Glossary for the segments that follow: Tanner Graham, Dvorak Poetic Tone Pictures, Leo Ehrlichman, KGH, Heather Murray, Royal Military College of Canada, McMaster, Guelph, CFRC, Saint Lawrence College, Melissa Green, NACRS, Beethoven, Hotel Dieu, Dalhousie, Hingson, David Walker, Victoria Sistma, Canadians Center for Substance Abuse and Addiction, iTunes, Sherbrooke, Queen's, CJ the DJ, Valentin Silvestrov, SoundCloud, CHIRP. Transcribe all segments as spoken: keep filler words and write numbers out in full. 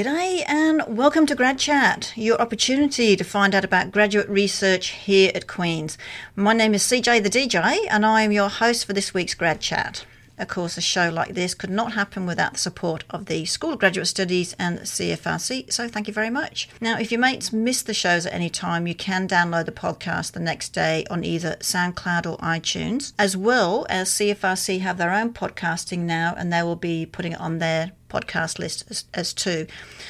G'day and welcome to Grad Chat, your opportunity to find out about graduate research here at Queen's. My name is C J the D J and I am your host for this week's Grad Chat. Of course, a show like this could not happen without the support of the School of Graduate Studies and C F R C, so thank you very much. Now, if your mates miss the shows at any time, you can download the podcast the next day on either SoundCloud or iTunes, as well as C F R C have their own podcasting now, and they will be putting it on their podcast list as, as too.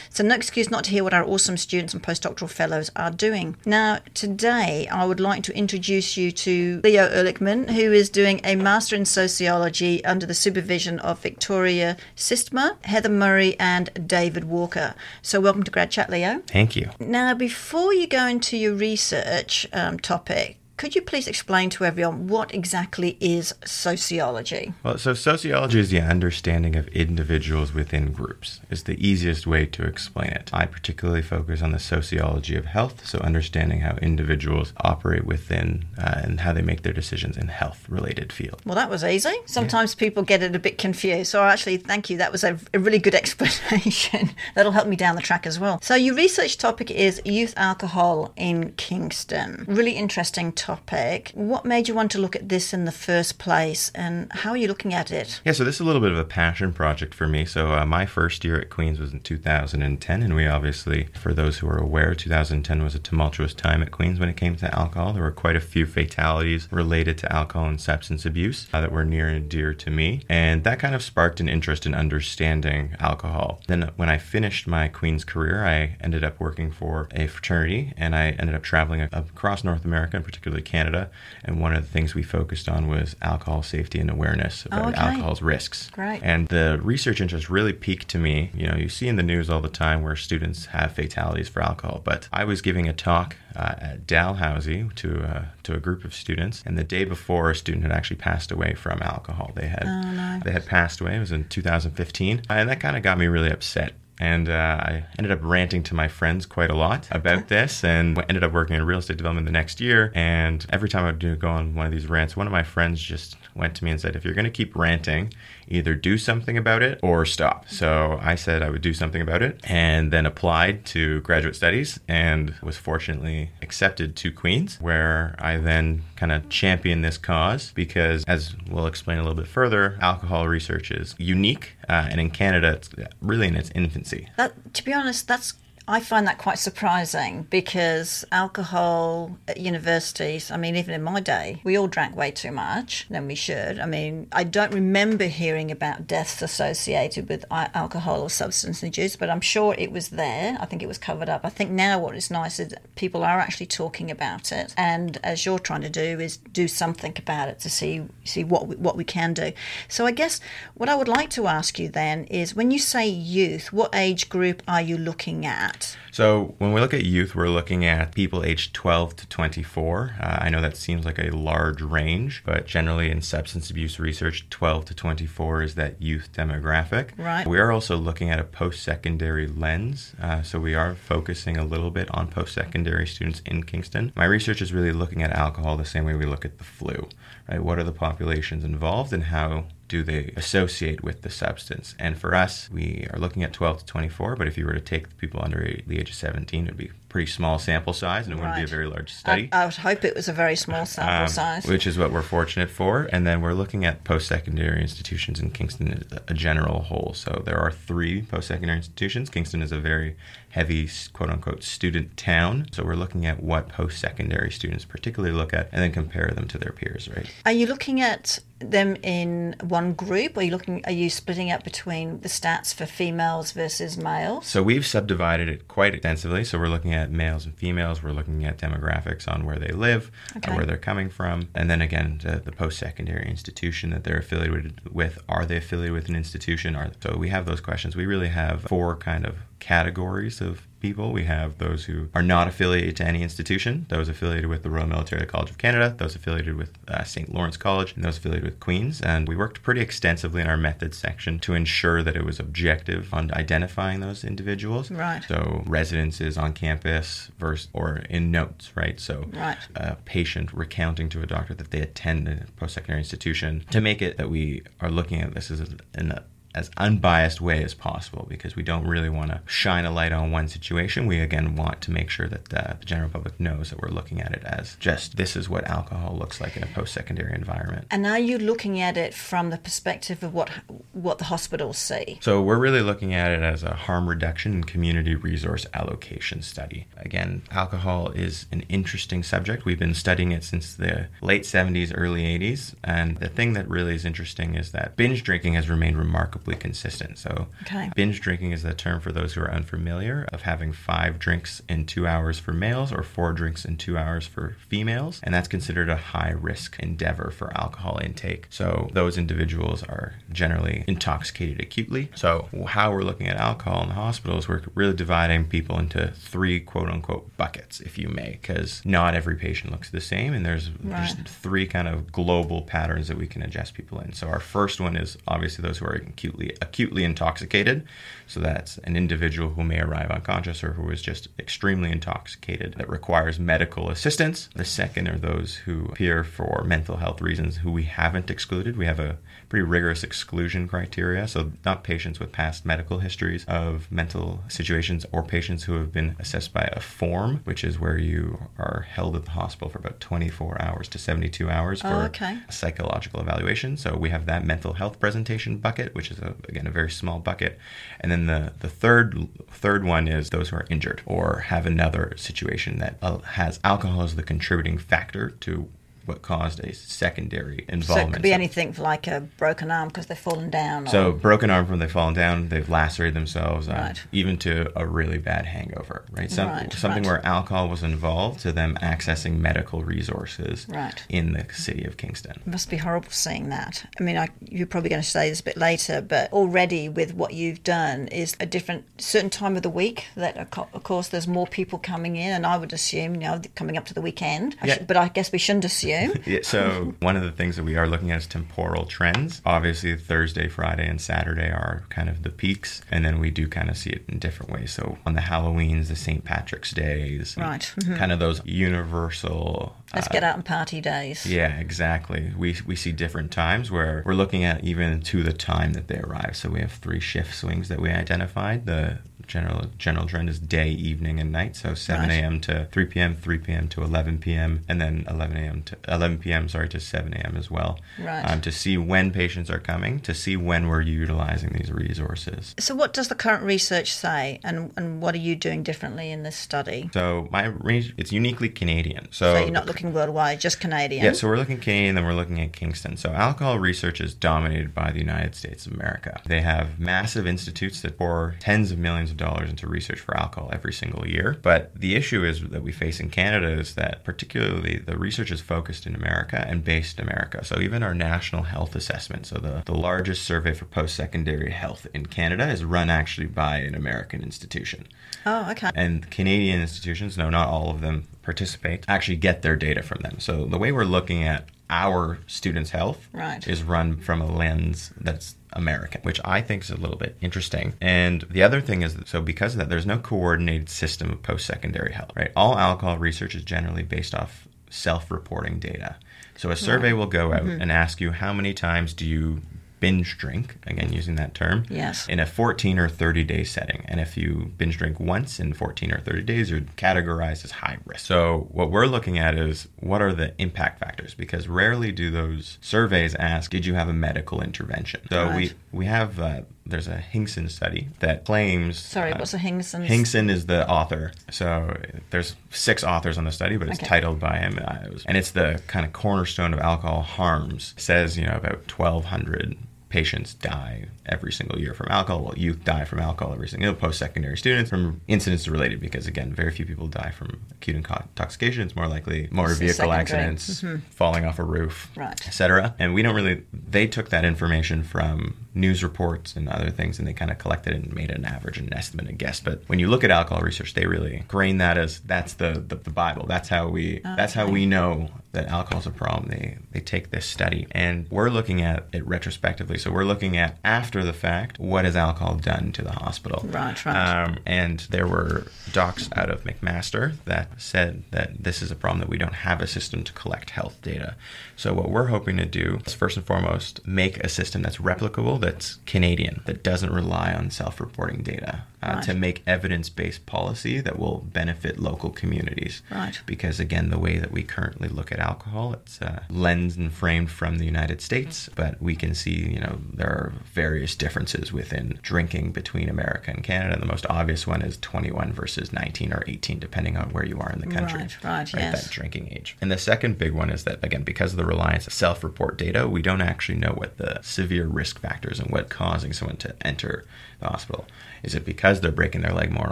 So no excuse not to hear what our awesome students and postdoctoral fellows are doing. Now, today I would like to introduce you to Leo Ehrlichman, who is doing a Master in Sociology under the supervision of Victoria Sistma, Heather Murray and David Walker. So welcome to Grad Chat, Leo. Thank you. Now, before you go into your research um, topic, could you please explain to everyone what exactly is sociology? Well, so sociology is the understanding of individuals within groups. It's the easiest way to explain it. I particularly focus on the sociology of health, so understanding how individuals operate within uh, and how they make their decisions in health-related fields. Well, that was easy. Sometimes yeah. people get it a bit confused. So actually, thank you. That was a, a really good explanation. That'll help me down the track as well. So your research topic is youth alcohol in Kingston. Really interesting topic. Topic. What made you want to look at this in the first place and how are you looking at it? Yeah, so this is a little bit of a passion project for me. So uh, my first year at Queen's was in two thousand ten, and we obviously, for those who are aware, two thousand ten was a tumultuous time at Queen's when it came to alcohol. There were quite a few fatalities related to alcohol and substance abuse uh, that were near and dear to me, and that kind of sparked an interest in understanding alcohol. Then when I finished my Queen's career, I ended up working for a fraternity, and I ended up traveling across North America, in particular Canada, and one of the things we focused on was alcohol safety and awareness about oh, okay. alcohol's risks. Great. And the research interest really piqued to me. You know, you see in the news all the time where students have fatalities for alcohol, but I was giving a talk uh, at Dalhousie to uh, to a group of students, and the day before, a student had actually passed away from alcohol. They had oh, nice. they had passed away. It was in two thousand fifteen, and that kind of got me really upset. And uh, I ended up ranting to my friends quite a lot about this, and ended up working in real estate development the next year. And every time I would go on one of these rants, one of my friends just went to me and said, if you're going to keep ranting, either do something about it or stop. So I said I would do something about it, and then applied to graduate studies and was fortunately accepted to Queen's, where I then kind of championed this cause because, as we'll explain a little bit further, alcohol research is unique. Uh, and in Canada, it's really in its infancy. That, to be honest, that's I find that quite surprising because alcohol at universities, I mean, even in my day, we all drank way too much than we should. I mean, I don't remember hearing about deaths associated with alcohol or substance abuse, but I'm sure it was there. I think it was covered up. I think now what is nice is that people are actually talking about it. And as you're trying to do is do something about it to see see what we, what we can do. So I guess what I would like to ask you then is when you say youth, what age group are you looking at? So when we look at youth, we're looking at people aged twelve to twenty-four. Uh, I know that seems like a large range, but generally in substance abuse research, twelve to twenty-four is that youth demographic. Right. We are also looking at a post-secondary lens. Uh, so we are focusing a little bit on post-secondary students in Kingston. My research is really looking at alcohol the same way we look at the flu, right? What are the populations involved and how do they associate with the substance? And for us, we are looking at twelve to twenty-four, but if you were to take the people under the age of seventeen, it would be pretty small sample size, and it wouldn't right. be a very large study. I, I would hope it was a very small sample um, size. Which is what we're fortunate for. And then we're looking at post-secondary institutions in Kingston as a general whole. So there are three post-secondary institutions. Kingston is a very heavy, quote-unquote, student town. So we're looking at what post-secondary students particularly look at and then compare them to their peers, right? Are you looking at them in one group? Are you looking? Are you splitting up between the stats for females versus males? So we've subdivided it quite extensively. So we're looking at At males and females, we're looking at demographics on where they live, okay. uh, where they're coming from, and then again uh, the post-secondary institution that they're affiliated with. Are they affiliated with an institution? Are so we have those questions. We really have four kind of categories of people. We have those who are not affiliated to any institution, those affiliated with the Royal Military College of Canada, those affiliated with uh, Saint Lawrence College, and those affiliated with Queen's. And we worked pretty extensively in our methods section to ensure that it was objective on identifying those individuals. Right. So residences on campus versus or in notes, right? So right. a patient recounting to a doctor that they attend a post-secondary institution to make it that we are looking at this as an as unbiased way as possible, because we don't really want to shine a light on one situation. We, again, want to make sure that the, the general public knows that we're looking at it as just this is what alcohol looks like in a post-secondary environment. And are you looking at it from the perspective of what what the hospitals see? So we're really looking at it as a harm reduction and community resource allocation study. Again, alcohol is an interesting subject. We've been studying it since the late seventies, early eighties. And the thing that really is interesting is that binge drinking has remained remarkable consistent. So okay. Binge drinking is the term, for those who are unfamiliar, of having five drinks in two hours for males or four drinks in two hours for females. And that's considered a high risk endeavor for alcohol intake. So those individuals are generally intoxicated acutely. So how we're looking at alcohol in the hospitals, we're really dividing people into three quote unquote buckets, if you may, because not every patient looks the same. And there's right. just three kind of global patterns that we can adjust people in. So our first one is obviously those who are acute Acutely, acutely intoxicated. So that's an individual who may arrive unconscious or who is just extremely intoxicated that requires medical assistance. The second are those who appear for mental health reasons who we haven't excluded. We have a pretty rigorous exclusion criteria. So not patients with past medical histories of mental situations or patients who have been assessed by a form, which is where you are held at the hospital for about twenty-four hours to seventy-two hours for oh, okay. a psychological evaluation. So we have that mental health presentation bucket, which is, a, again, a very small bucket. And then the, the third third one is those who are injured or have another situation that has alcohol as the contributing factor to what caused a secondary involvement. So it could be anything like a broken arm because they've fallen down. Or... So broken arm from they've fallen down, they've lacerated themselves, right. uh, even to a really bad hangover, right? Some, right something right. where alcohol was involved to them accessing medical resources right. in the city of Kingston. It must be horrible seeing that. I mean, I, you're probably going to say this a bit later, but already with what you've done is a different, certain time of the week that, of course, there's more people coming in, and I would assume, you know, coming up to the weekend, yeah. I should, but I guess we shouldn't assume. Yeah, so one of the things that we are looking at is temporal trends. Obviously, Thursday, Friday, and Saturday are kind of the peaks, and then we do kind of see it in different ways. So on the Halloweens, the Saint Patrick's Days, right, mm-hmm. kind of those universal... Let's uh, get out and party days. Yeah, exactly. We we see different times where we're looking at even to the time that they arrive. So we have three shift swings that we identified. The general general trend is day, evening, and night. So seven a.m. Right. to three p.m., three p.m. to eleven p.m., and then eleven a.m. to eleven p.m. sorry to seven a.m. as well. Right. Um, to see when patients are coming, to see when we're utilizing these resources. So what does the current research say, and and what are you doing differently in this study? So my research, it's uniquely Canadian. So, so you're not looking worldwide, just Canadian. Yeah, so we're looking Canadian, then we're looking at Kingston. So alcohol research is dominated by the United States of America. They have massive institutes that pour tens of millions of dollars into research for alcohol every single year. But the issue is that we face in Canada is that particularly the research is focused in America and based in America. So even our national health assessment, so the, the largest survey for post-secondary health in Canada is run actually by an American institution. Oh, okay. And Canadian institutions, no, not all of them participate, actually get their data from them. So the way we're looking at our students' health right. is run from a lens that's American, which I think is a little bit interesting. And the other thing is, that, so because of that, there's no coordinated system of post-secondary health, right? All alcohol research is generally based off self-reporting data. So a survey right. will go out mm-hmm. and ask you, how many times do you binge drink, again using that term, yes. in a fourteen or thirty day setting. And if you binge drink once in fourteen or thirty days, you're categorized as high risk. So what we're looking at is what are the impact factors? Because rarely do those surveys ask, did you have a medical intervention? So right. we, we have... Uh, There's a Hingson study that claims... Sorry, uh, what's a Hingson? Hingson is the author. So there's six authors on the study, but it's okay. titled by him. And it's the kind of cornerstone of alcohol harms. It says, you know, about twelve hundred patients die every single year from alcohol. Well, youth die from alcohol every single year. Post-secondary students from incidents related because, again, very few people die from acute intoxication. It's more likely motor so vehicle accidents, mm-hmm. falling off a roof, right. et cetera. And we don't really... They took that information from... news reports and other things, and they kind of collected and made an average and an estimate and guess. But when you look at alcohol research, they really grain that as that's the, the, the Bible. That's how we okay. that's how we know that alcohol's a problem. They they take this study, and we're looking at it retrospectively. So we're looking at after the fact, what has alcohol done to the hospital? Right, right. Um, and there were docs out of McMaster that said that this is a problem, that we don't have a system to collect health data. So what we're hoping to do is first and foremost make a system that's replicable, that's Canadian, that doesn't rely on self-reporting data uh, right. to make evidence-based policy that will benefit local communities. Right. Because, again, the way that we currently look at alcohol, it's uh, lensed and framed from the United States, but we can see, you know, there are various differences within drinking between America and Canada. The most obvious one is twenty-one versus nineteen or eighteen, depending on where you are in the country. Right, right, right yes. That drinking age. And the second big one is that, again, because of the reliance of self-report data, we don't actually know what the severe risk factors and what's causing someone to enter the hospital. Is it because they're breaking their leg more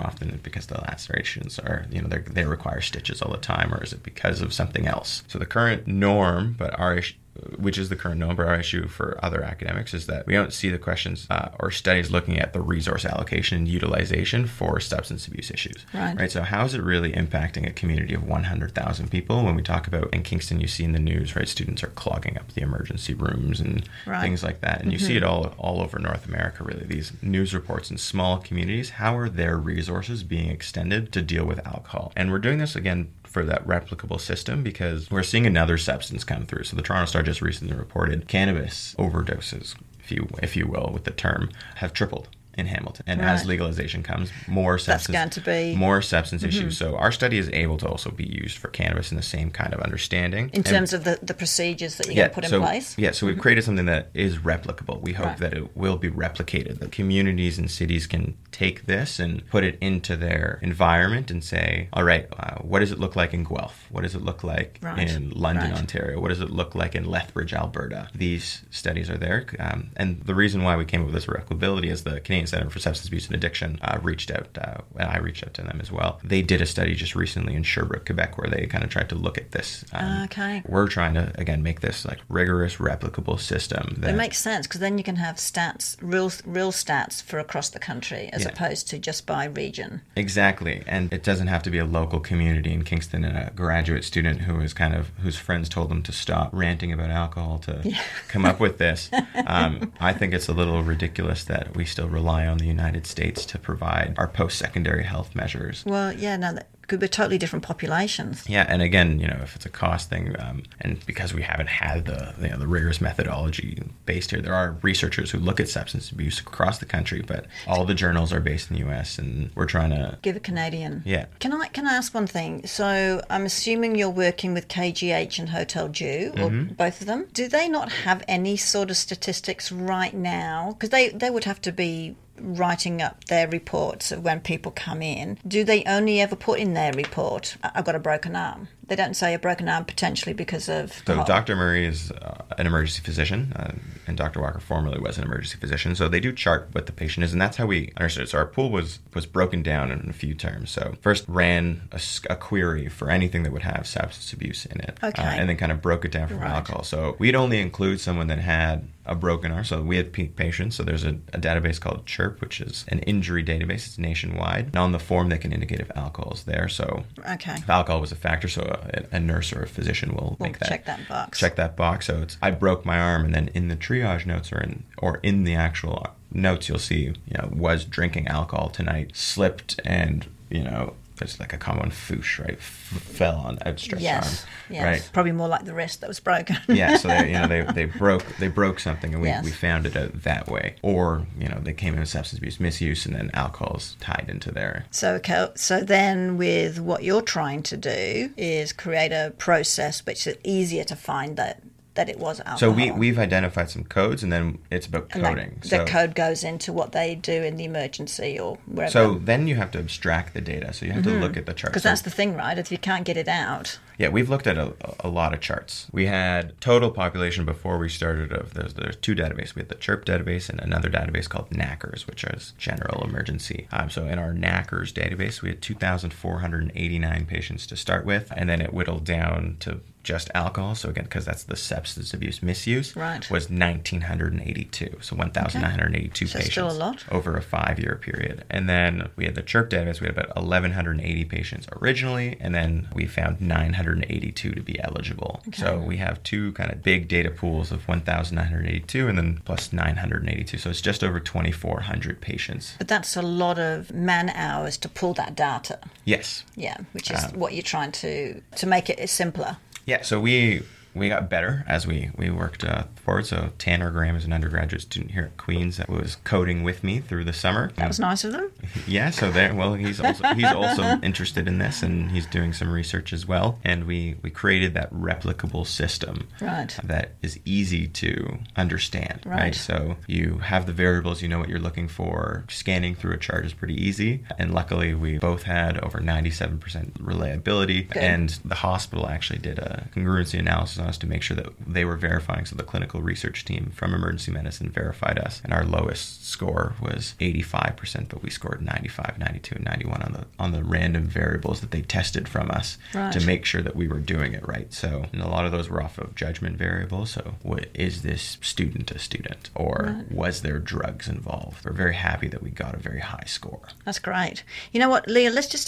often because the lacerations are, you know, they require stitches all the time, or is it because of something else? So the current norm, but our issue, which is the current norm, but our issue for other academics is that we don't see the questions uh, or studies looking at the resource allocation and utilization for substance abuse issues. Right. Right. So how is it really impacting a community of one hundred thousand people? When we talk about in Kingston, you see in the news, right? Students are clogging up the emergency rooms and right. things like that. And mm-hmm. you see it all all over North America, really. These news reports in small communities, how are their resources being extended to deal with alcohol? And we're doing this, again, for that replicable system because we're seeing another substance come through. So the Toronto Star just recently reported cannabis overdoses, if you if you will, with the term, have tripled in Hamilton. And right. as legalization comes, more substance, That's going to be... more substance mm-hmm. issues. So our study is able to also be used for cannabis in the same kind of understanding. In and terms of the, the procedures that you're yeah, going to put so, in place? Yeah, so we've mm-hmm. created something that is replicable. We hope right. that it will be replicated. That communities and cities can take this and put it into their environment and say, all right, uh, what does it look like in Guelph? What does it look like right. in London, right. Ontario? What does it look like in Lethbridge, Alberta? These studies are there. Um, and the reason why we came up with this replicability is the Canadians Center for Substance Abuse and Addiction uh, reached out, uh, and I reached out to them as well. They did a study just recently in Sherbrooke, Quebec, where they kind of tried to look at this. Um, okay. We're trying to, again, make this like rigorous, replicable system. That it makes sense because then you can have stats, real real stats for across the country as yeah. opposed to just by region. Exactly. And it doesn't have to be a local community in Kingston and a graduate student who is kind of, whose friends told them to stop ranting about alcohol to yeah. come up with this. Um, I think it's a little ridiculous that we still rely on the United States to provide our post-secondary health measures. Well, yeah, no, that could be totally different populations. Yeah, and again, you know, if it's a cost thing, um, and because we haven't had the you know the rigorous methodology based here, there are researchers who look at substance abuse across the country, but all the journals are based in the U S, and we're trying to give a Canadian. Yeah. Can I can I ask one thing? So I'm assuming you're working with K G H and Hotel Dieu, or mm-hmm. both of them. Do they not have any sort of statistics right now? Because they, they would have to be writing up their reports of when people come in. Do they only ever put in their report, I've got a broken arm? They don't say a broken arm potentially because of... So hot. Doctor Murray is uh, an emergency physician, uh, and Doctor Walker formerly was an emergency physician. So they do chart what the patient is, and that's how we understood it. So our pool was, was broken down in a few terms. So first ran a, a query for anything that would have substance abuse in it, okay. uh, and then kind of broke it down from right. alcohol. So we'd only include someone that had a broken arm. So we had peak patients. So there's a, a database called CHIRP, which is an injury database. It's nationwide. And on the form, they can indicate if alcohol is there. So okay. if alcohol was a factor, so a, a nurse or a physician will we'll make that check that box. Check that box. So it's I broke my arm, and then in the triage notes or in or in the actual notes, you'll see you know was drinking alcohol tonight, slipped, and you know. It's like a common foosh, right? F- fell on outstretched yes, arm, yes. right? Probably more like the wrist that was broken. yeah, so they, you know, they, they broke they broke something, and we, yes. we found it out that way. Or you know, they came in with substance abuse misuse, and then alcohol's tied into there. So okay, so then with what you're trying to do is create a process which is easier to find that. That it was alcohol. So we, we've identified some codes, and then it's about coding. So the code goes into what they do in the emergency or wherever. So then you have to abstract the data. So you have mm-hmm. to look at the charts. Because that's the thing, right? If you can't get it out. Yeah, we've looked at a, a lot of charts. We had total population before we started. Of There's, there's two databases. We had the CHIRP database and another database called N A C R S, which is General Emergency. Um, so in our N A C R S database, we had two thousand four hundred eighty-nine patients to start with, and then it whittled down to just alcohol. So again, because that's the substance abuse misuse, right. was one thousand nine hundred eighty-two. So one thousand nine hundred eighty-two okay. so patients still a lot. Over a five-year period. And then we had the CHIRP database. We had about one thousand one hundred eighty patients originally, and then we found nine hundred eighty-two to be eligible. Okay. So we have two kind of big data pools of one thousand nine hundred eighty-two and then plus nine hundred eighty-two. So it's just over two thousand four hundred patients. But that's a lot of man hours to pull that data. Yes. Yeah, which is um, what you're trying to, to make it simpler. Yeah, so we... we got better as we, we worked uh, forward. So Tanner Graham is an undergraduate student here at Queen's that was coding with me through the summer. That was nice of them. Yeah, so there, well, he's also, he's also interested in this, and he's doing some research as well. And we, we created that replicable system right. that is easy to understand. Right. right. So you have the variables, you know what you're looking for. Scanning through a chart is pretty easy. And luckily, we both had over ninety-seven percent reliability. Good. And the hospital actually did a congruency analysis on us to make sure that they were verifying. So the clinical research team from emergency medicine verified us, and our lowest score was eighty-five percent, but we scored ninety-five, ninety-two, and ninety-one on the on the random variables that they tested from us right. to make sure that we were doing it right. So, and a lot of those were off of judgment variables. So, what is this student a student, or right. was there drugs involved? We're very happy that we got a very high score. That's great. You know what, Leah? Let's just